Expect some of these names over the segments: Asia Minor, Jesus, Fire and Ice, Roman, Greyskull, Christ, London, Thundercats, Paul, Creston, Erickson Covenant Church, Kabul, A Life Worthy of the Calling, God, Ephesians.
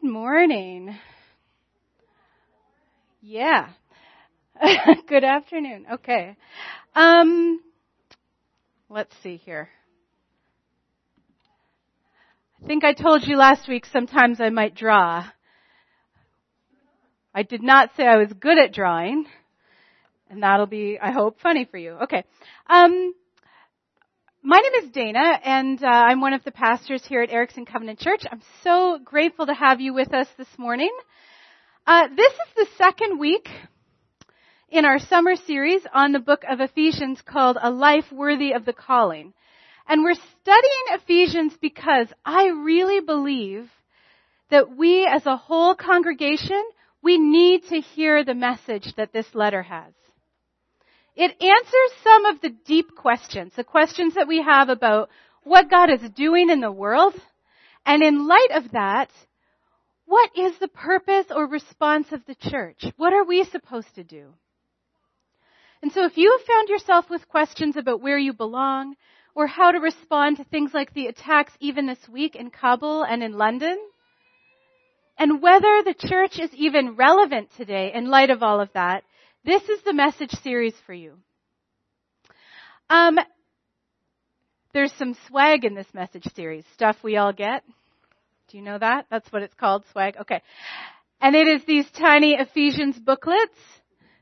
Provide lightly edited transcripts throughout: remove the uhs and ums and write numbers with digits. Good morning. Yeah. Good afternoon. Okay. Let's see here. I think I told you last week sometimes I might draw. I did not say I was good at drawing, and that'll be, I hope, funny for you. Okay. My name is Dana, and I'm one of the pastors here at Erickson Covenant Church. I'm so grateful to have you with us this morning. This is the second week in our summer series on the book of Ephesians called A Life Worthy of the Calling. And we're studying Ephesians because I really believe that we as a whole congregation, we need to hear the message that this letter has. It answers some of the deep questions, the questions that we have about what God is doing in the world. And in light of that, what is the purpose or response of the church? What are we supposed to do? And so if you have found yourself with questions about where you belong or how to respond to things like the attacks even this week in Kabul and in London, and whether the church is even relevant today in light of all of that, this is the message series for you. There's some swag in this message series, stuff we all get. Do you know that? That's what it's called, swag. Okay. And it is these tiny Ephesians booklets.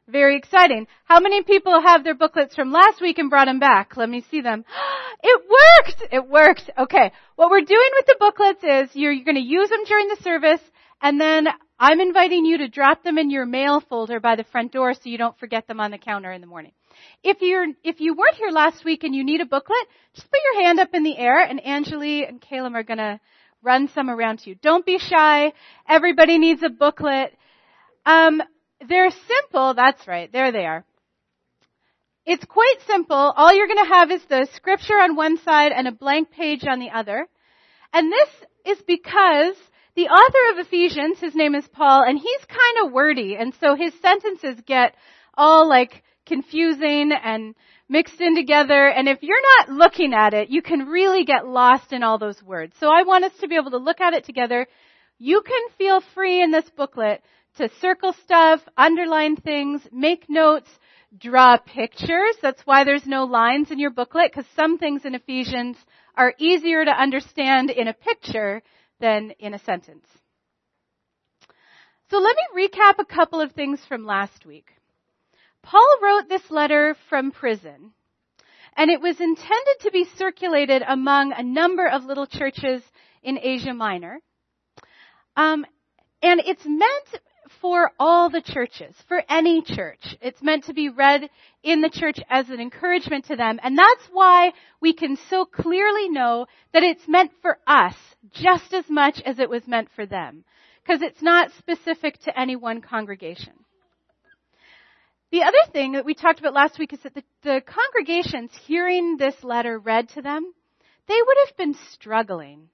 Very exciting. How many people have their booklets from last week and brought them back? Let me see them. It worked. Okay. What we're doing with the booklets is you're going to use them during the service, and then I'm inviting you to drop them in your mail folder by the front door so you don't forget them on the counter in the morning. If you weren't here last week and you need a booklet, just put your hand up in the air, and Anjali and Caleb are going to run some around to you. Don't be shy. Everybody needs a booklet. They're simple. That's right. There they are. It's quite simple. All you're going to have is the scripture on one side and a blank page on the other. And this is because the author of Ephesians, his name is Paul, and he's kind of wordy, and so his sentences get all like confusing and mixed in together, and if you're not looking at it, you can really get lost in all those words. So I want us to be able to look at it together. You can feel free in this booklet to circle stuff, underline things, make notes, draw pictures. That's why there's no lines in your booklet, because some things in Ephesians are easier to understand in a picture than in a sentence. So let me recap a couple of things from last week. Paul wrote this letter from prison, and it was intended to be circulated among a number of little churches in Asia Minor. And it's meant for all the churches, for any church. It's meant to be read in the church as an encouragement to them. And that's why we can so clearly know that it's meant for us just as much as it was meant for them, because it's not specific to any one congregation. The other thing that we talked about last week is that the congregations hearing this letter read to them, they would have been struggling.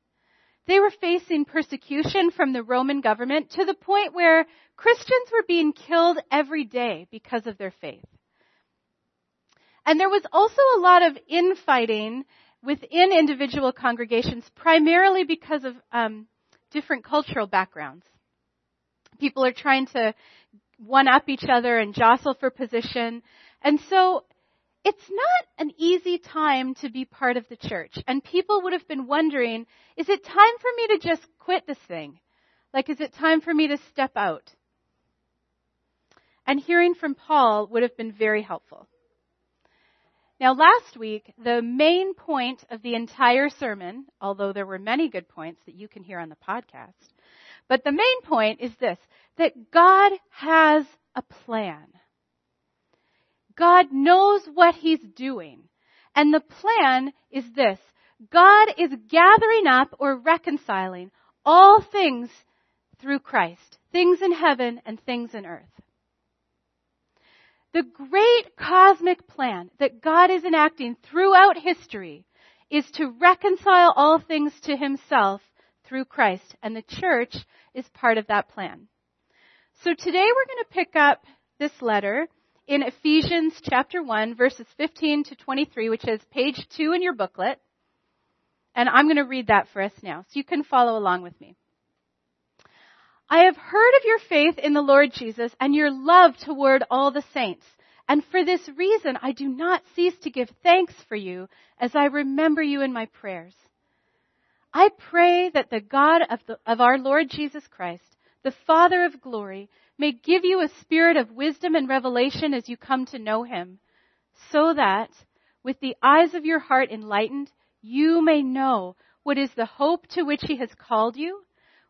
They were facing persecution from the Roman government to the point where Christians were being killed every day because of their faith. And there was also a lot of infighting within individual congregations, primarily because of different cultural backgrounds. People are trying to one-up each other and jostle for position. And so it's not an easy time to be part of the church. And people would have been wondering, is it time for me to just quit this thing? Like, is it time for me to step out? And hearing from Paul would have been very helpful. Now, last week, the main point of the entire sermon, although there were many good points that you can hear on the podcast, but the main point is this, that God has a plan. God knows what he's doing. And the plan is this. God is gathering up or reconciling all things through Christ, things in heaven and things in earth. The great cosmic plan that God is enacting throughout history is to reconcile all things to himself through Christ, and the church is part of that plan. So today we're going to pick up this letter in Ephesians chapter 1, verses 15 to 23, which is page 2 in your booklet. And I'm going to read that for us now, so you can follow along with me. I have heard of your faith in the Lord Jesus and your love toward all the saints. And for this reason, I do not cease to give thanks for you as I remember you in my prayers. I pray that the God of our Lord Jesus Christ, the Father of glory, may give you a spirit of wisdom and revelation as you come to know him, so that with the eyes of your heart enlightened, you may know what is the hope to which he has called you,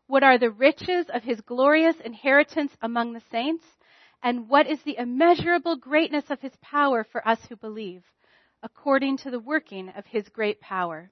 what are the riches of his glorious inheritance among the saints, and what is the immeasurable greatness of his power for us who believe, according to the working of his great power.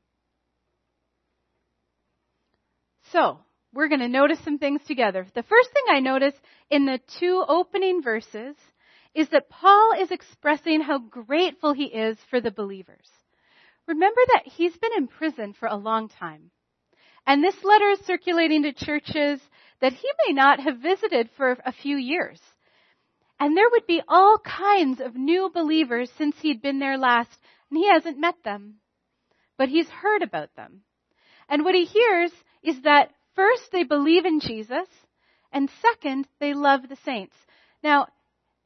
So, we're going to notice some things together. The first thing I notice in the two opening verses is that Paul is expressing how grateful he is for the believers. Remember that he's been in prison for a long time. And this letter is circulating to churches that he may not have visited for a few years. And there would be all kinds of new believers since he'd been there last, and he hasn't met them. But he's heard about them. And what he hears is that first, they believe in Jesus, and second, they love the saints. Now,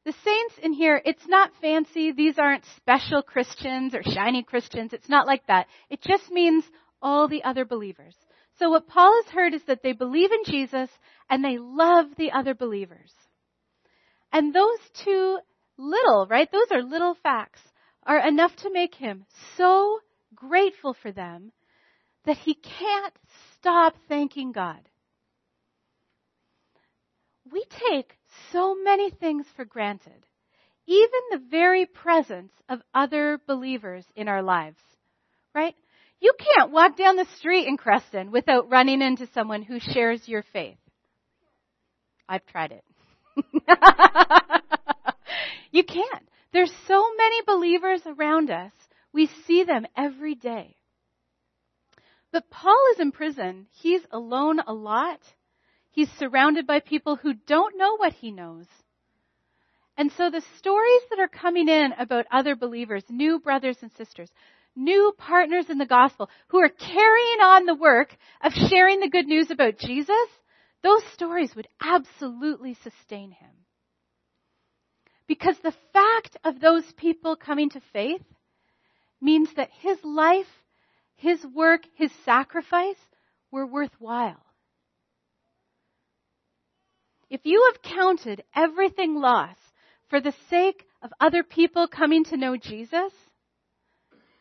the saints in here, it's not fancy. These aren't special Christians or shiny Christians. It's not like that. It just means all the other believers. So what Paul has heard is that they believe in Jesus, and they love the other believers. And those two little, right, those are little facts, are enough to make him so grateful for them that he can't stop thanking God. We take so many things for granted, even the very presence of other believers in our lives, right? You can't walk down the street in Creston without running into someone who shares your faith. I've tried it. You can't. There's so many believers around us. We see them every day. But Paul is in prison. He's alone a lot. He's surrounded by people who don't know what he knows. And so the stories that are coming in about other believers, new brothers and sisters, new partners in the gospel who are carrying on the work of sharing the good news about Jesus, those stories would absolutely sustain him. Because the fact of those people coming to faith means that his life, his work, his sacrifice were worthwhile. If you have counted everything lost for the sake of other people coming to know Jesus,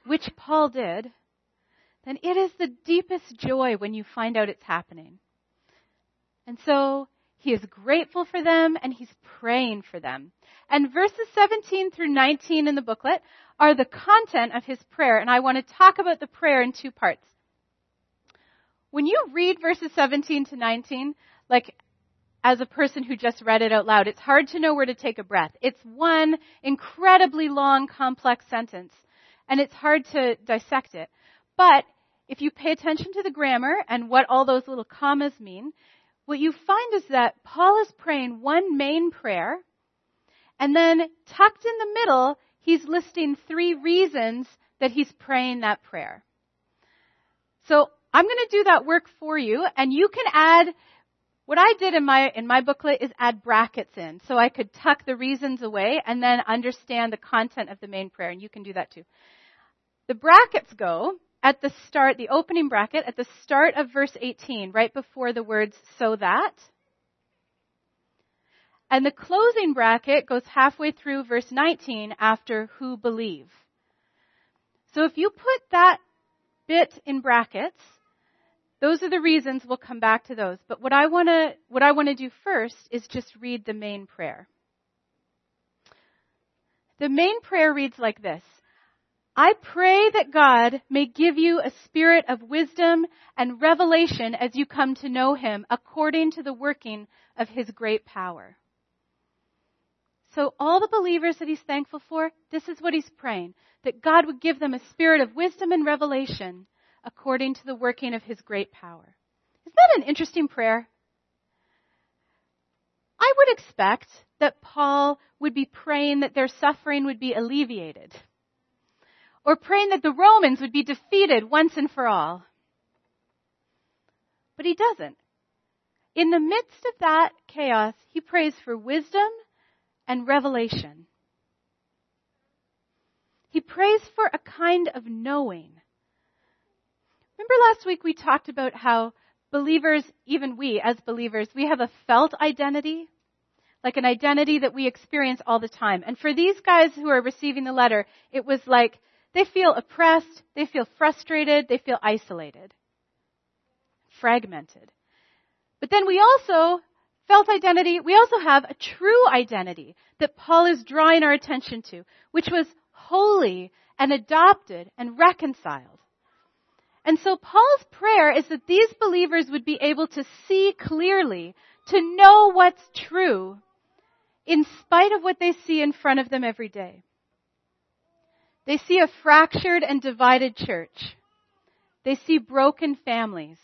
which Paul did, then it is the deepest joy when you find out it's happening. And so he is grateful for them and he's praying for them. And verses 17 through 19 in the booklet are the content of his prayer. And I want to talk about the prayer in two parts. When you read verses 17 to 19, like as a person who just read it out loud, it's hard to know where to take a breath. It's one incredibly long, complex sentence, and it's hard to dissect it. But if you pay attention to the grammar and what all those little commas mean, what you find is that Paul is praying one main prayer, and then tucked in the middle, he's listing three reasons that he's praying that prayer. So I'm going to do that work for you, and you can add, what I did in my booklet is add brackets in, so I could tuck the reasons away and then understand the content of the main prayer, and you can do that too. The brackets go at the start, the opening bracket, at the start of verse 18, right before the words, so that. And the closing bracket goes halfway through verse 19 after who believe. So if you put that bit in brackets, those are the reasons. We'll come back to those. But what I want to do first is just read the main prayer. The main prayer reads like this. I pray that God may give you a spirit of wisdom and revelation as you come to know him according to the working of his great power. So all the believers that he's thankful for, this is what he's praying, that God would give them a spirit of wisdom and revelation according to the working of his great power. Isn't that an interesting prayer? I would expect that Paul would be praying that their suffering would be alleviated, or praying that the Romans would be defeated once and for all. But he doesn't. In the midst of that chaos, he prays for wisdom and revelation. He prays for a kind of knowing. Remember last week we talked about how believers, even we as believers, we have a felt identity, like an identity that we experience all the time. And for these guys who are receiving the letter, it was like they feel oppressed, they feel frustrated, they feel isolated, fragmented. But then we also felt identity, we also have a true identity that Paul is drawing our attention to, which was holy and adopted and reconciled. And so Paul's prayer is that these believers would be able to see clearly, to know what's true, in spite of what they see in front of them every day. They see a fractured and divided church. They see broken families.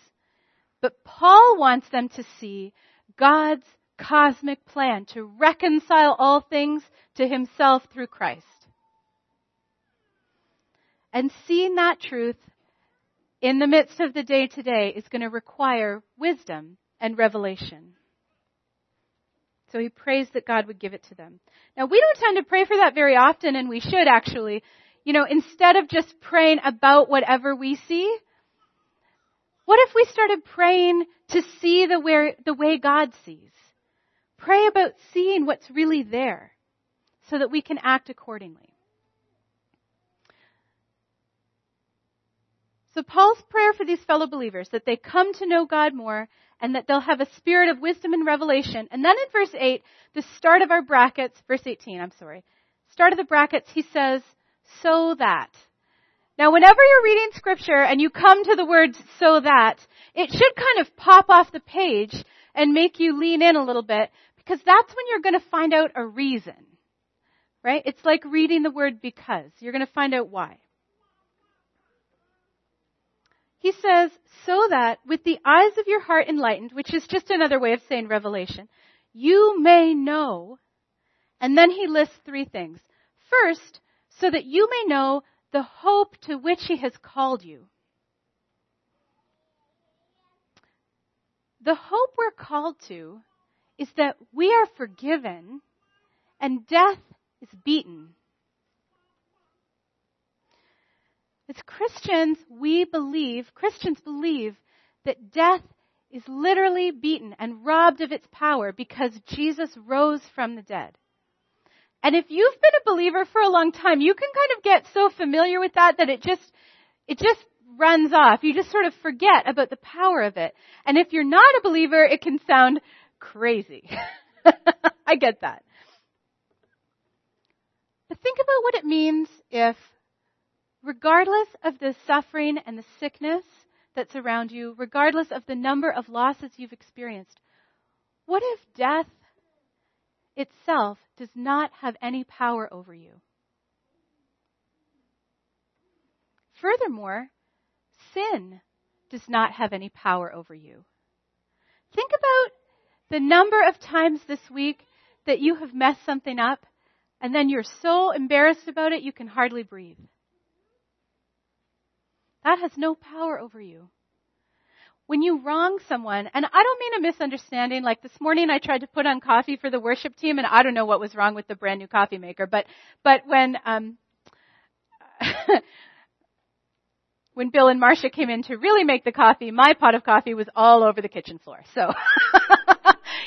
But Paul wants them to see God's cosmic plan to reconcile all things to himself through Christ. And seeing that truth in the midst of the day-to-day is going to require wisdom and revelation. So he prays that God would give it to them. Now, we don't tend to pray for that very often, and we should actually. You know, instead of just praying about whatever we see, what if we started praying to see the way God sees? Pray about seeing what's really there so that we can act accordingly. So Paul's prayer for these fellow believers, that they come to know God more and that they'll have a spirit of wisdom and revelation. And then in verse 8, the start of our brackets, verse 18, I'm sorry, start of the brackets, he says, so that. Now, whenever you're reading scripture and you come to the words so that, it should kind of pop off the page and make you lean in a little bit, because that's when you're going to find out a reason, right? It's like reading the word because. You're going to find out why. He says, so that with the eyes of your heart enlightened, which is just another way of saying revelation, you may know. And then he lists three things. First, so that you may know the hope to which he has called you. The hope we're called to is that we are forgiven and death is beaten. As Christians, Christians believe that death is literally beaten and robbed of its power because Jesus rose from the dead. And if you've been a believer for a long time, you can kind of get so familiar with that it just runs off. You just sort of forget about the power of it. And if you're not a believer, it can sound crazy. I get that. But think about what it means if, regardless of the suffering and the sickness that's around you, regardless of the number of losses you've experienced, what if death itself does not have any power over you? Furthermore, sin does not have any power over you. Think about the number of times this week that you have messed something up and then you're so embarrassed about it you can hardly breathe. That has no power over you. When you wrong someone, and I don't mean a misunderstanding, like this morning I tried to put on coffee for the worship team, and I don't know what was wrong with the brand new coffee maker, but when when Bill and Marcia came in to really make the coffee, my pot of coffee was all over the kitchen floor. So,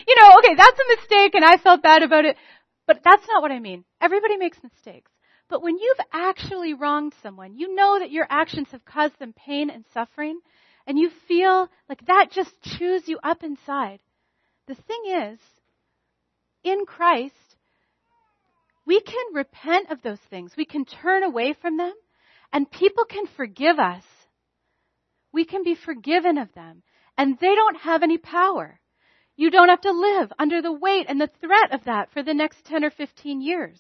you know, okay, that's a mistake, and I felt bad about it, but that's not what I mean. Everybody makes mistakes. But when you've actually wronged someone, you know that your actions have caused them pain and suffering, and you feel like that just chews you up inside. The thing is, in Christ, we can repent of those things. We can turn away from them. And people can forgive us. We can be forgiven of them. And they don't have any power. You don't have to live under the weight and the threat of that for the next 10 or 15 years.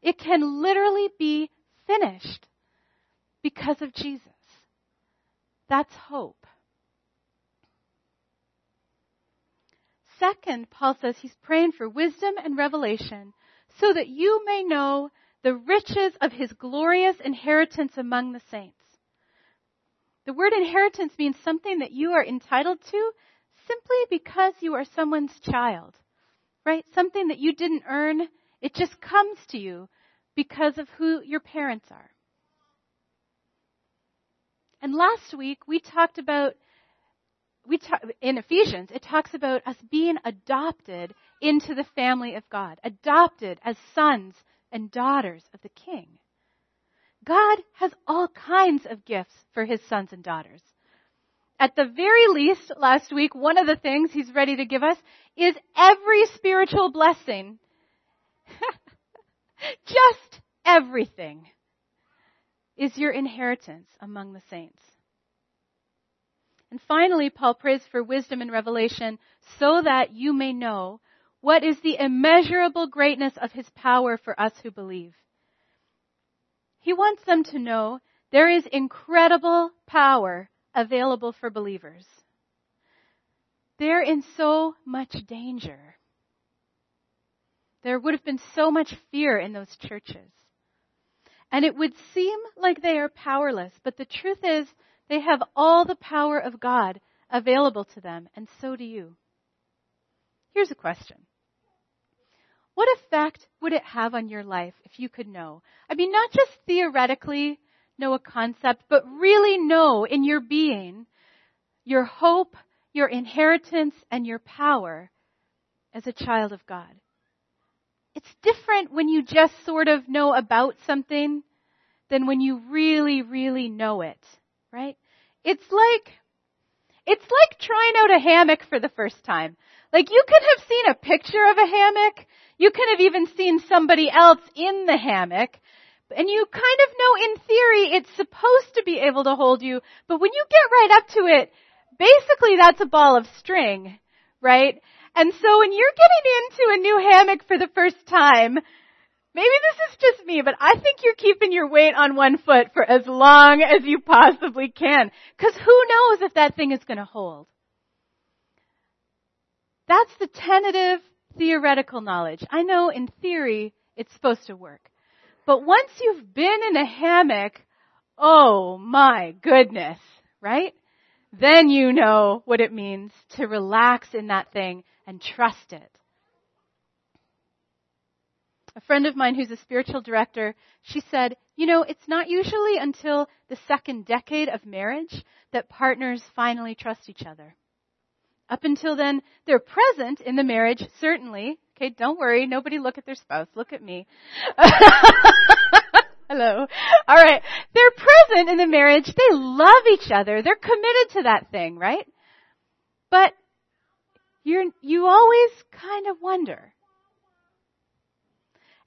It can literally be finished because of Jesus. That's hope. Second, Paul says he's praying for wisdom and revelation so that you may know the riches of his glorious inheritance among the saints. The word inheritance means something that you are entitled to simply because you are someone's child, right? Something that you didn't earn. It just comes to you because of who your parents are. And last week we talked about, in Ephesians, it talks about us being adopted into the family of God, adopted as sons and daughters of the King. God has all kinds of gifts for his sons and daughters. At the very least, last week, one of the things he's ready to give us is every spiritual blessing. Just everything is your inheritance among the saints. And finally, Paul prays for wisdom and revelation so that you may know what is the immeasurable greatness of his power for us who believe. He wants them to know there is incredible power available for believers. They're in so much danger. There would have been so much fear in those churches. And it would seem like they are powerless, but the truth is they have all the power of God available to them, and so do you. Here's a question. What effect would it have on your life if you could know? I mean, not just theoretically know a concept, but really know in your being your hope, your inheritance, and your power as a child of God. It's different when you just sort of know about something than when you really, really know it, right? It's like trying out a hammock for the first time. Like, you could have seen a picture of a hammock. You could have even seen somebody else in the hammock. And you kind of know in theory it's supposed to be able to hold you. But when you get right up to it, basically that's a ball of string, right? And so when you're getting into a new hammock for the first time, maybe this is just me, but I think you're keeping your weight on one foot for as long as you possibly can. Because who knows if that thing is going to hold? That's the tentative theoretical knowledge. I know in theory it's supposed to work. But once you've been in a hammock, oh my goodness, right? Then you know what it means to relax in that thing and trust it. A friend of mine who's a spiritual director, she said, you know, it's not usually until the second decade of marriage that partners finally trust each other. Up until then, they're present in the marriage, certainly. Okay, don't worry. Nobody look at their spouse. Look at me. Hello. All right. They're present in the marriage. They love each other. They're committed to that thing, right? But you always kind of wonder.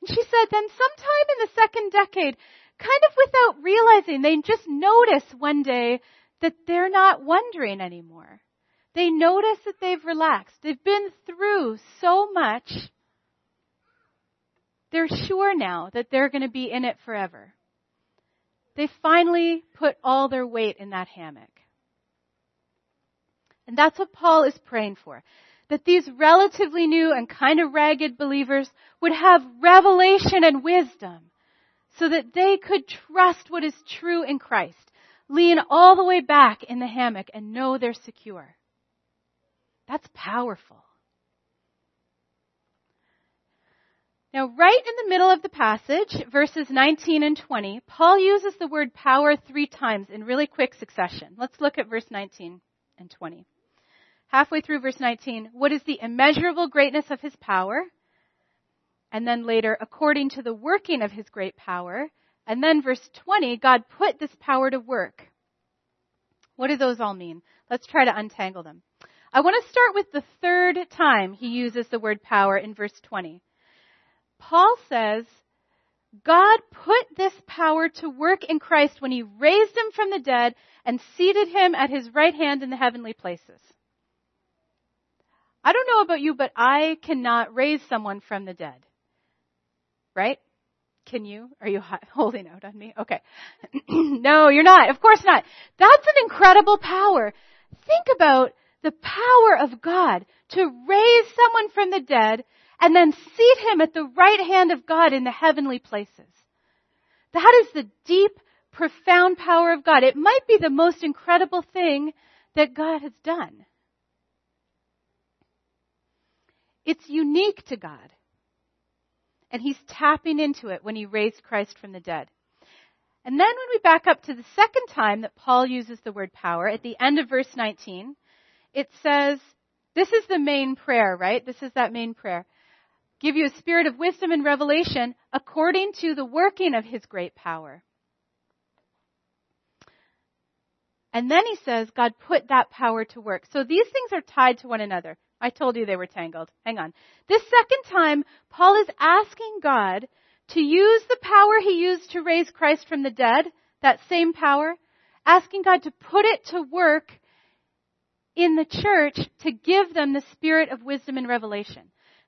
And she said, then sometime in the second decade, kind of without realizing, they just notice one day that they're not wondering anymore. They notice that they've relaxed. They've been through so much. They're sure now that they're going to be in it forever. They finally put all their weight in that hammock. And that's what Paul is praying for, that these relatively new and kind of ragged believers would have revelation and wisdom so that they could trust what is true in Christ, lean all the way back in the hammock and know they're secure. That's powerful. Now, right in the middle of the passage, verses 19 and 20, Paul uses the word power 3 times in really quick succession. Let's look at verse 19 and 20. Halfway through verse 19, what is the immeasurable greatness of his power? And then later, according to the working of his great power. And then verse 20, God put this power to work. What do those all mean? Let's try to untangle them. I want to start with the 3rd time he uses the word power in verse 20. Paul says, God put this power to work in Christ when he raised him from the dead and seated him at his right hand in the heavenly places. I don't know about you, but I cannot raise someone from the dead. Right? Can you? Are you holding out on me? Okay. No, you're not. Of course not. That's an incredible power. Think about the power of God to raise someone from the dead and then seat him at the right hand of God in the heavenly places. That is the deep, profound power of God. It might be the most incredible thing that God has done. It's unique to God. And he's tapping into it when he raised Christ from the dead. And then when we back up to the second time that Paul uses the word power, at the end of verse 19, it says, this is the main prayer, right? This is that main prayer. Give you a spirit of wisdom and revelation according to the working of his great power. And then he says, God put that power to work. So these things are tied to one another. I told you they were tangled. Hang on. This second time, Paul is asking God to use the power he used to raise Christ from the dead, that same power, asking God to put it to work in the church to give them the spirit of wisdom and revelation.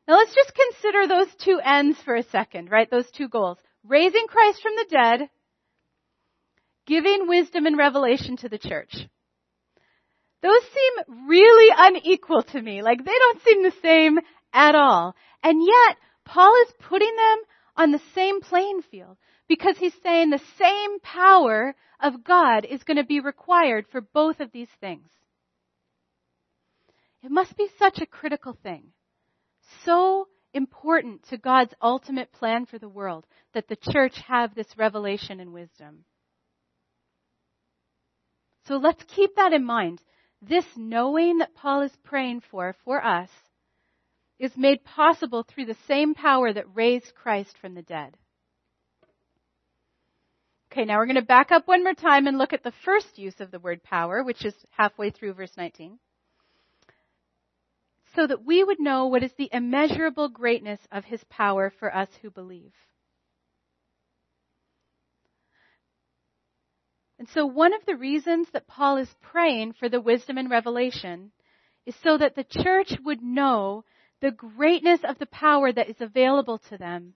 Now let's just consider those two ends for a second, right? Those two goals. Raising Christ from the dead, giving wisdom and revelation to the church. Those seem really unequal to me. Like, they don't seem the same at all. And yet, Paul is putting them on the same playing field because he's saying the same power of God is going to be required for both of these things. It must be such a critical thing, so important to God's ultimate plan for the world, that the church have this revelation and wisdom. So let's keep that in mind. This knowing that Paul is praying for us, is made possible through the same power that raised Christ from the dead. Okay, now we're going to back up one more time and look at the first use of the word power, which is halfway through verse 19. So that we would know what is the immeasurable greatness of his power for us who believe. And so one of the reasons that Paul is praying for the wisdom and revelation is so that the church would know the greatness of the power that is available to them.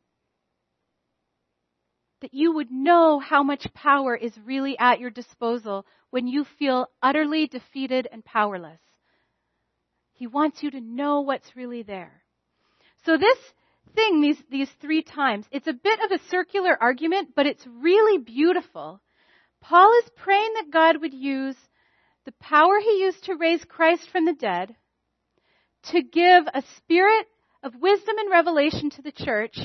That you would know how much power is really at your disposal when you feel utterly defeated and powerless. He wants you to know what's really there. So this thing, these three times, it's a bit of a circular argument, but it's really beautiful. Paul is praying that God would use the power he used to raise Christ from the dead to give a spirit of wisdom and revelation to the church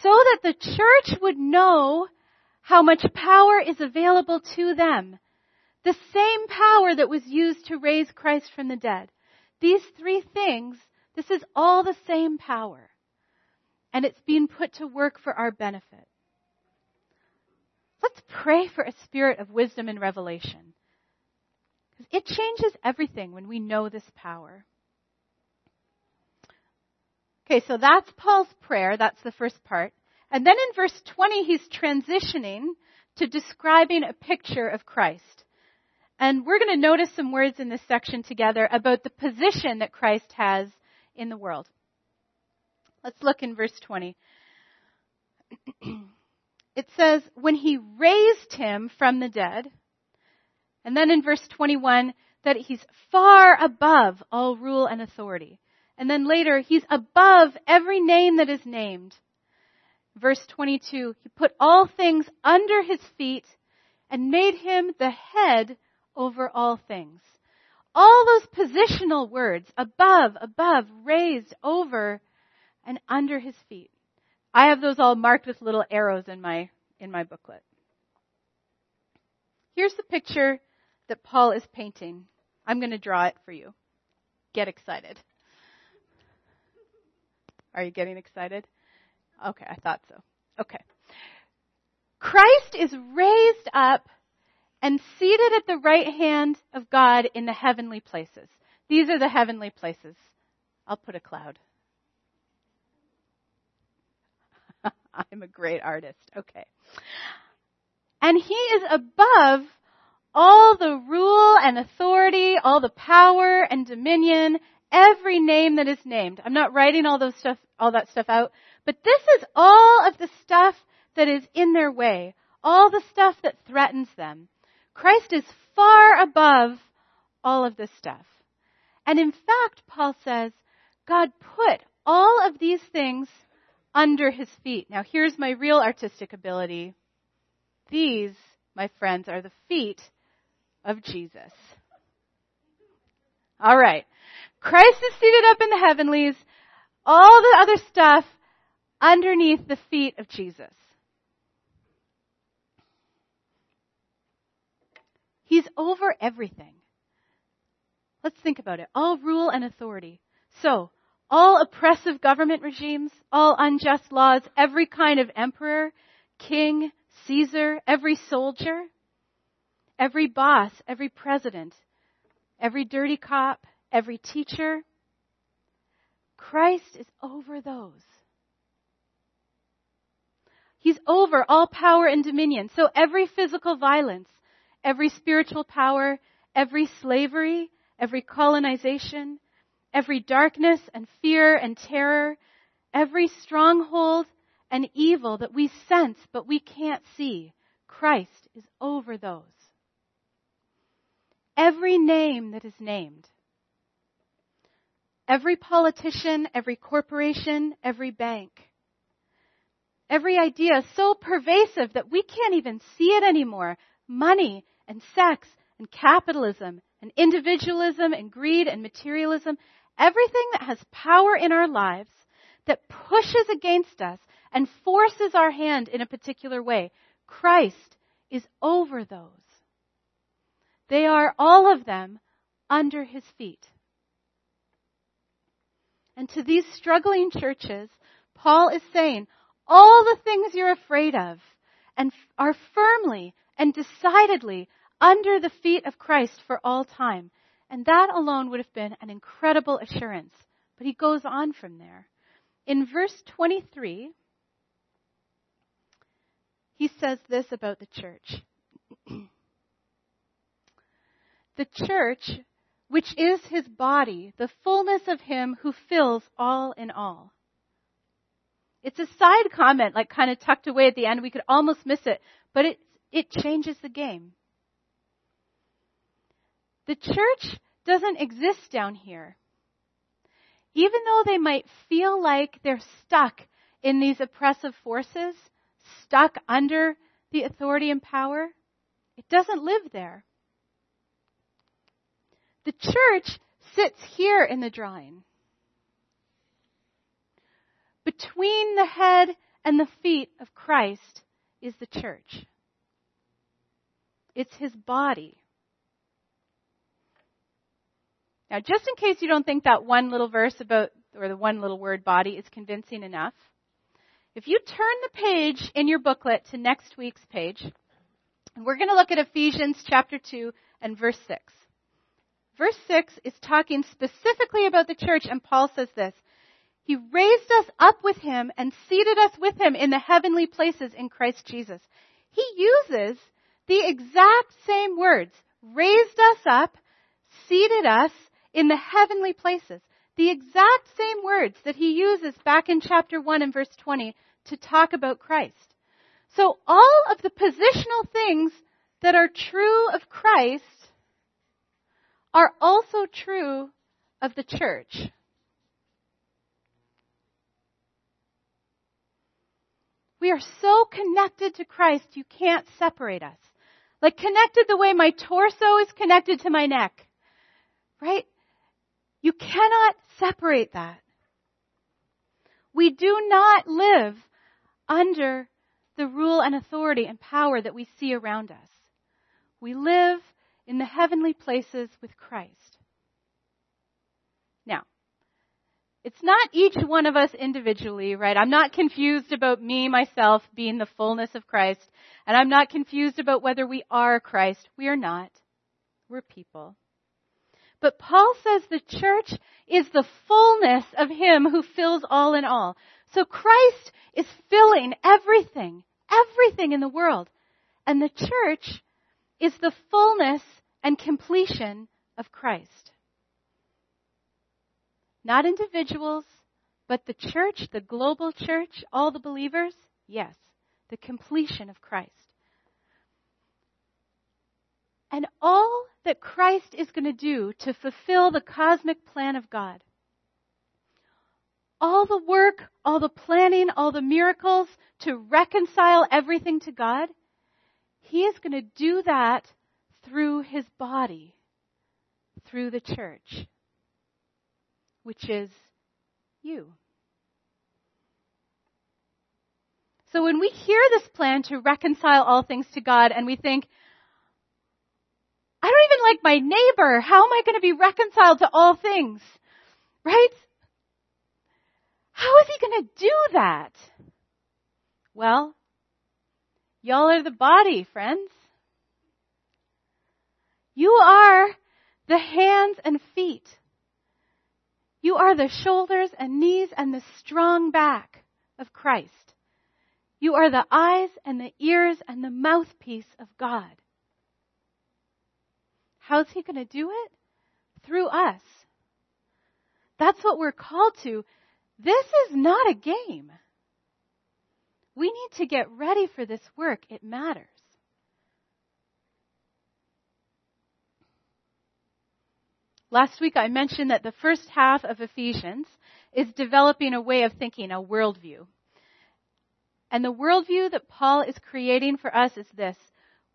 so that the church would know how much power is available to them. The same power that was used to raise Christ from the dead. These three things, this is all the same power. And it's being put to work for our benefit. Let's pray for a spirit of wisdom and revelation. Because it changes everything when we know this power. Okay, so that's Paul's prayer. That's the first part. And then in verse 20, he's transitioning to describing a picture of Christ. And we're going to notice some words in this section together about the position that Christ has in the world. Let's look in verse 20. It says, when he raised him from the dead, and then in verse 21, that he's far above all rule and authority. And then later, he's above every name that is named. Verse 22, he put all things under his feet and made him the head over all things. All those positional words, above, raised, over, and under his feet. I have those all marked with little arrows in my booklet. Here's the picture that Paul is painting. I'm going to draw it for you. Get excited. Are you getting excited? Okay, I thought so. Okay. Christ is raised up and seated at the right hand of God in the heavenly places. These are the heavenly places. I'll put a cloud. I'm a great artist. Okay. And he is above all the rule and authority, all the power and dominion, every name that is named. I'm not writing all that stuff out, but this is all of the stuff that is in their way, all the stuff that threatens them. Christ is far above all of this stuff. And in fact, Paul says, God put all of these things under his feet. Now, here's my real artistic ability. These, my friends, are the feet of Jesus. All right. Christ is seated up in the heavenlies, all the other stuff underneath the feet of Jesus. He's over everything. Let's think about it. All rule and authority. So, all oppressive government regimes, all unjust laws, every kind of emperor, king, Caesar, every soldier, every boss, every president, every dirty cop, every teacher. Christ is over those. He's over all power and dominion. So every physical violence, every spiritual power, every slavery, every colonization, every darkness and fear and terror, every stronghold and evil that we sense but we can't see, Christ is over those. Every name that is named. Every politician, every corporation, every bank. Every idea is so pervasive that we can't even see it anymore. Money and sex and capitalism and individualism and greed and materialism. Everything that has power in our lives that pushes against us and forces our hand in a particular way. Christ is over those. They are, all of them, under his feet. And to these struggling churches, Paul is saying, all the things you're afraid of and are firmly and decidedly under the feet of Christ for all time. And that alone would have been an incredible assurance. But he goes on from there. In verse 23, he says this about the church. The church, which is his body, the fullness of him who fills all in all. It's a side comment, like kind of tucked away at the end. We could almost miss it, but it changes the game. The church doesn't exist down here. Even though they might feel like they're stuck in these oppressive forces, stuck under the authority and power, it doesn't live there. The church sits here in the drawing, between the head and the feet of Christ is the church. It's his body. Now, just in case you don't think that one little verse about, or the one little word body, is convincing enough, if you turn the page in your booklet to next week's page, and we're going to look at Ephesians chapter 2 and verse 6. Verse 6 is talking specifically about the church, and Paul says this: he raised us up with him and seated us with him in the heavenly places in Christ Jesus. He uses the exact same words, raised us up, seated us in the heavenly places. The exact same words that he uses back in chapter 1 and verse 20 to talk about Christ. So all of the positional things that are true of Christ are also true of the church. We are so connected to Christ, you can't separate us. Like connected the way my torso is connected to my neck, right? You cannot separate that. We do not live under the rule and authority and power that we see around us. We live in the heavenly places with Christ. Now, it's not each one of us individually, right? I'm not confused about me, myself, being the fullness of Christ. And I'm not confused about whether we are Christ. We are not. We're people. But Paul says the church is the fullness of him who fills all in all. So Christ is filling everything in the world. And the church is the fullness and completion of Christ. Not individuals, but the church, the global church, all the believers, yes, the completion of Christ. And all that Christ is going to do to fulfill the cosmic plan of God, all the work, all the planning, all the miracles to reconcile everything to God, he is going to do that through his body, through the church, which is you. So when we hear this plan to reconcile all things to God and we think, I don't even like my neighbor, how am I going to be reconciled to all things? Right? How is he going to do that? Well, y'all are the body, friends. You are the hands and feet. You are the shoulders and knees and the strong back of Christ. You are the eyes and the ears and the mouthpiece of God. How's he going to do it? Through us. That's what we're called to. This is not a game. We need to get ready for this work. It matters. Last week I mentioned that the first half of Ephesians is developing a way of thinking, a worldview. And the worldview that Paul is creating for us is this.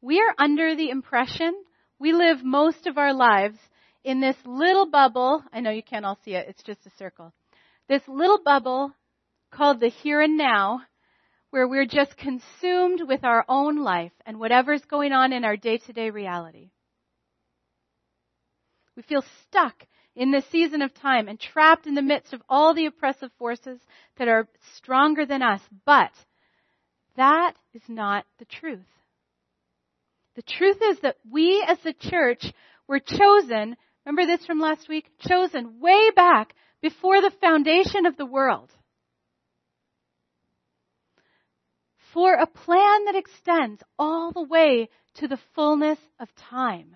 We are under the impression we live most of our lives in this little bubble. I know you can't all see it. It's just a circle. This little bubble called the here and now, where we're just consumed with our own life and whatever's going on in our day-to-day reality. We feel stuck in this season of time and trapped in the midst of all the oppressive forces that are stronger than us. But that is not the truth. The truth is that we as the church were chosen, remember this from last week? Chosen way back before the foundation of the world for a plan that extends all the way to the fullness of time.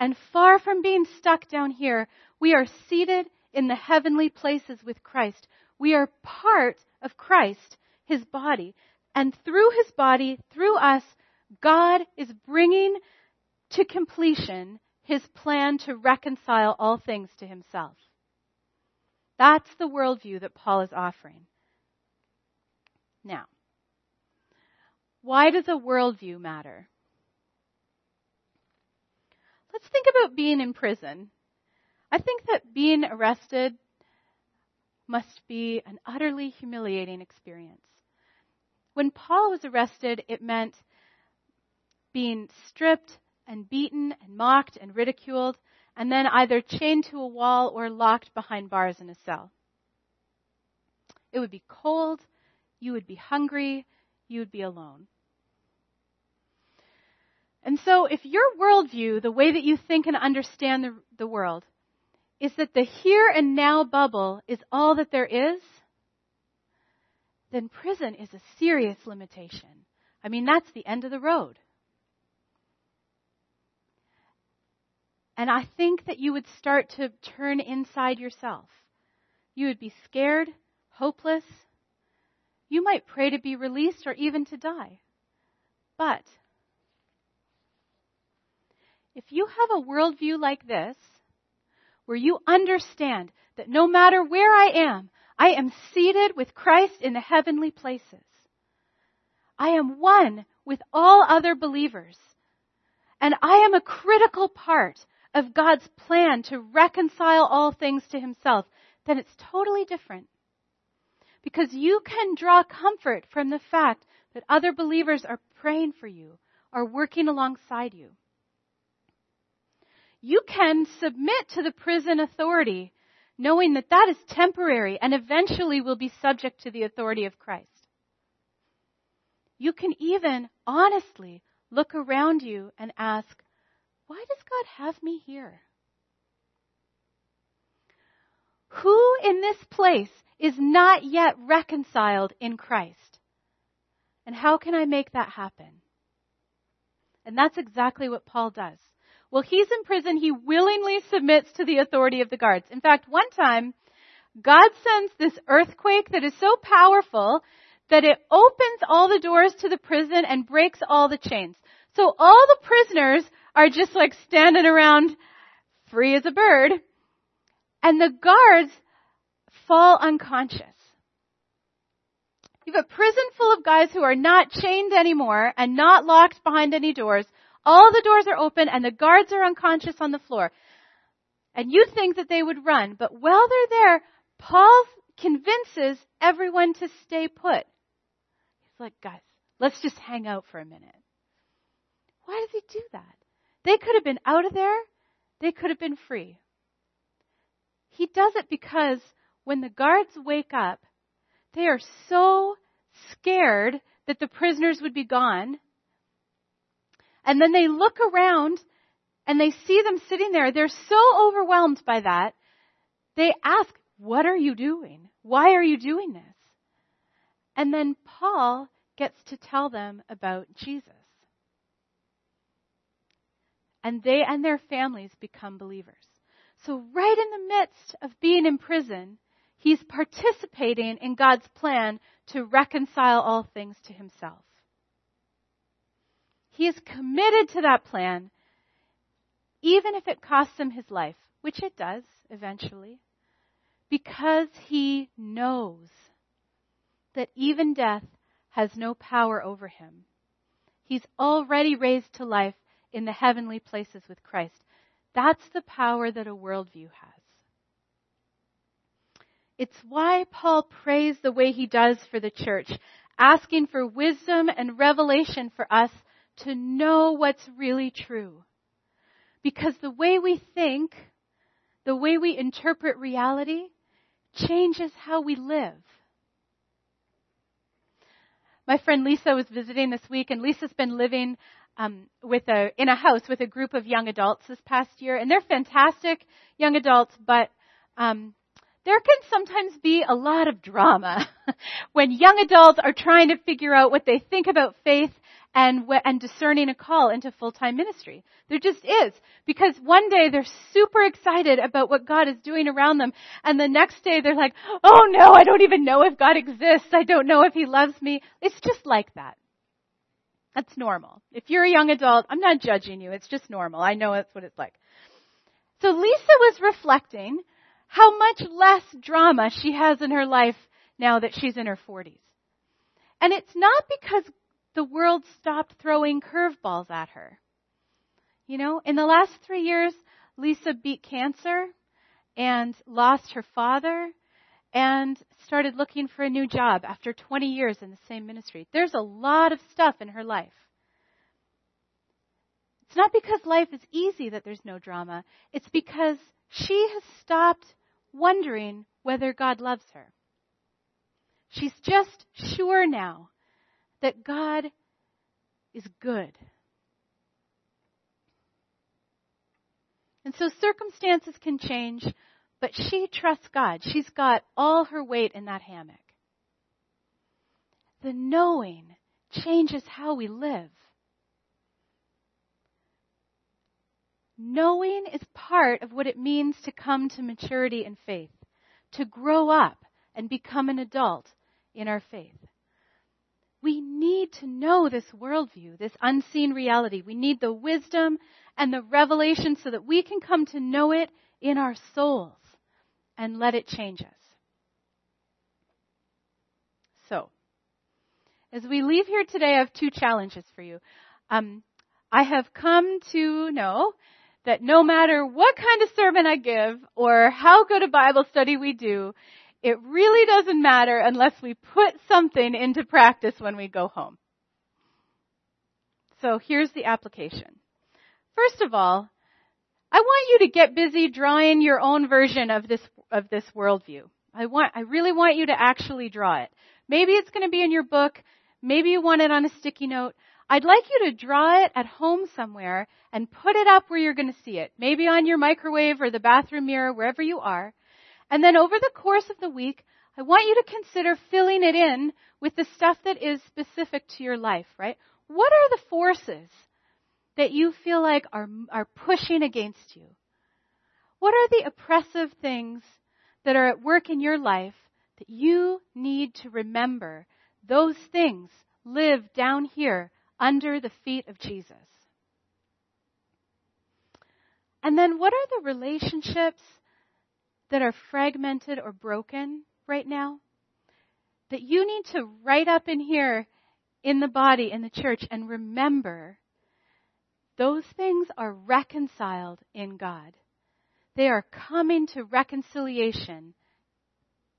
And far from being stuck down here, we are seated in the heavenly places with Christ. We are part of Christ, his body. And through his body, through us, God is bringing to completion his plan to reconcile all things to himself. That's the worldview that Paul is offering. Now, why does a worldview matter? Let's think about being in prison. I think that being arrested must be an utterly humiliating experience. When Paul was arrested, it meant being stripped and beaten and mocked and ridiculed, and then either chained to a wall or locked behind bars in a cell. It would be cold, you would be hungry, you would be alone. And so if your worldview, the way that you think and understand the world, is that the here and now bubble is all that there is, then prison is a serious limitation. I mean, that's the end of the road. And I think that you would start to turn inside yourself. You would be scared, hopeless. You might pray to be released or even to die. But if you have a worldview like this, where you understand that no matter where I am seated with Christ in the heavenly places. I am one with all other believers. And I am a critical part of God's plan to reconcile all things to himself. Then it's totally different. Because you can draw comfort from the fact that other believers are praying for you, are working alongside you. You can submit to the prison authority, knowing that that is temporary and eventually will be subject to the authority of Christ. You can even honestly look around you and ask, why does God have me here? Who in this place is not yet reconciled in Christ? And how can I make that happen? And that's exactly what Paul does. While he's in prison, he willingly submits to the authority of the guards. In fact, one time, God sends this earthquake that is so powerful that it opens all the doors to the prison and breaks all the chains. So all the prisoners are just like standing around free as a bird. And the guards fall unconscious. You have a prison full of guys who are not chained anymore and not locked behind any doors. All the doors are open and the guards are unconscious on the floor. And you think that they would run. But while they're there, Paul convinces everyone to stay put. He's like, guys, let's just hang out for a minute. Why does he do that? They could have been out of there. They could have been free. He does it because when the guards wake up, they are so scared that the prisoners would be gone. And then they look around and they see them sitting there. They're so overwhelmed by that. They ask, what are you doing? Why are you doing this? And then Paul gets to tell them about Jesus. And they and their families become believers. So right in the midst of being in prison, he's participating in God's plan to reconcile all things to himself. He is committed to that plan, even if it costs him his life, which it does eventually, because he knows that even death has no power over him. He's already raised to life in the heavenly places with Christ. That's the power that a worldview has. It's why Paul prays the way he does for the church, asking for wisdom and revelation for us to know what's really true. Because the way we think, the way we interpret reality, changes how we live. My friend Lisa was visiting this week, and Lisa's been living in a house with a group of young adults this past year, and they're fantastic young adults, but there can sometimes be a lot of drama when young adults are trying to figure out what they think about faith and discerning a call into full-time ministry. There just is, because one day they're super excited about what God is doing around them, and the next day they're like, oh no, I don't even know if God exists. I don't know if he loves me. It's just like that. That's normal. If you're a young adult, I'm not judging you. It's just normal. I know that's what it's like. So Lisa was reflecting how much less drama she has in her life now that she's in her 40s. And it's not because the world stopped throwing curveballs at her. You know, in the last 3 years, Lisa beat cancer and lost her father and started looking for a new job after 20 years in the same ministry. There's a lot of stuff in her life. It's not because life is easy that there's no drama. It's because she has stopped wondering whether God loves her. She's just sure now that God is good. And so circumstances can change, but she trusts God. She's got all her weight in that hammock. The knowing changes how we live. Knowing is part of what it means to come to maturity in faith, to grow up and become an adult in our faith. We need to know this worldview, this unseen reality. We need the wisdom and the revelation so that we can come to know it in our souls and let it change us. So, as we leave here today, I have two challenges for you. I have come to know that no matter what kind of sermon I give or how good a Bible study we do, it really doesn't matter unless we put something into practice when we go home. So here's the application. First of all, I want you to get busy drawing your own version of this worldview. I really want you to actually draw it. Maybe it's going to be in your book. Maybe you want it on a sticky note. I'd like you to draw it at home somewhere and put it up where you're going to see it. Maybe on your microwave or the bathroom mirror, wherever you are. And then over the course of the week, I want you to consider filling it in with the stuff that is specific to your life, right? What are the forces that you feel like are pushing against you? What are the oppressive things that are at work in your life that you need to remember? Those things live down here under the feet of Jesus. And then what are the relationships that are fragmented or broken right now that you need to write up in here in the body, in the church, and remember those things are reconciled in God. They are coming to reconciliation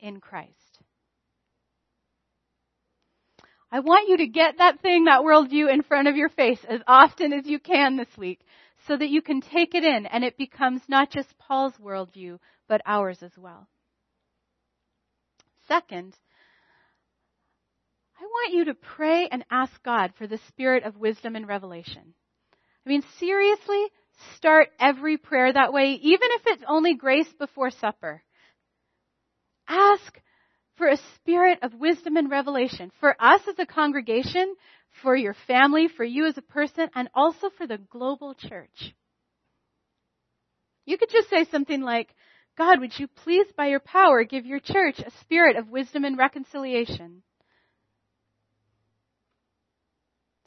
in Christ. I want you to get that thing, that worldview in front of your face as often as you can this week so that you can take it in and it becomes not just Paul's worldview, but ours as well. Second, I want you to pray and ask God for the spirit of wisdom and revelation. I mean, seriously, start every prayer that way, even if it's only grace before supper. Ask for a spirit of wisdom and revelation for us as a congregation, for your family, for you as a person, and also for the global church. You could just say something like, God, would you please, by your power, give your church a spirit of wisdom and reconciliation?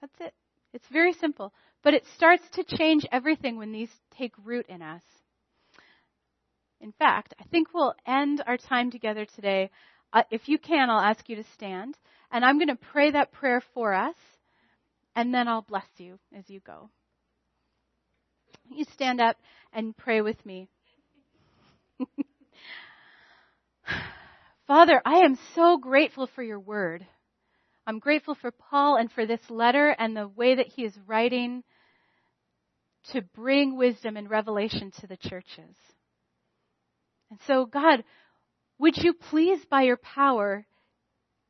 That's it. It's very simple. But it starts to change everything when these take root in us. In fact, I think we'll end our time together today. If you can, I'll ask you to stand. And I'm going to pray that prayer for us. And then I'll bless you as you go. You stand up and pray with me. Father, I am so grateful for your word. I'm grateful for Paul and for this letter and the way that he is writing to bring wisdom and revelation to the churches. And so, God, would you please, by your power,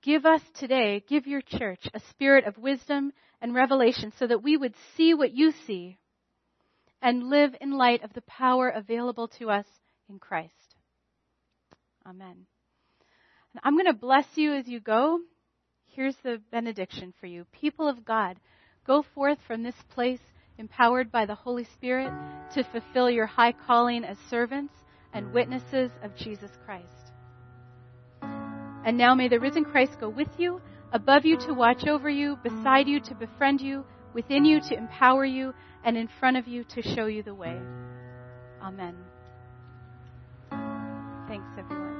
give us today, give your church a spirit of wisdom and revelation so that we would see what you see and live in light of the power available to us in Christ. Amen. And I'm going to bless you as you go. Here's the benediction for you. People of God, go forth from this place empowered by the Holy Spirit to fulfill your high calling as servants and witnesses of Jesus Christ. And now may the risen Christ go with you, above you to watch over you, beside you to befriend you, within you to empower you, and in front of you to show you the way. Amen. Thanks, everyone.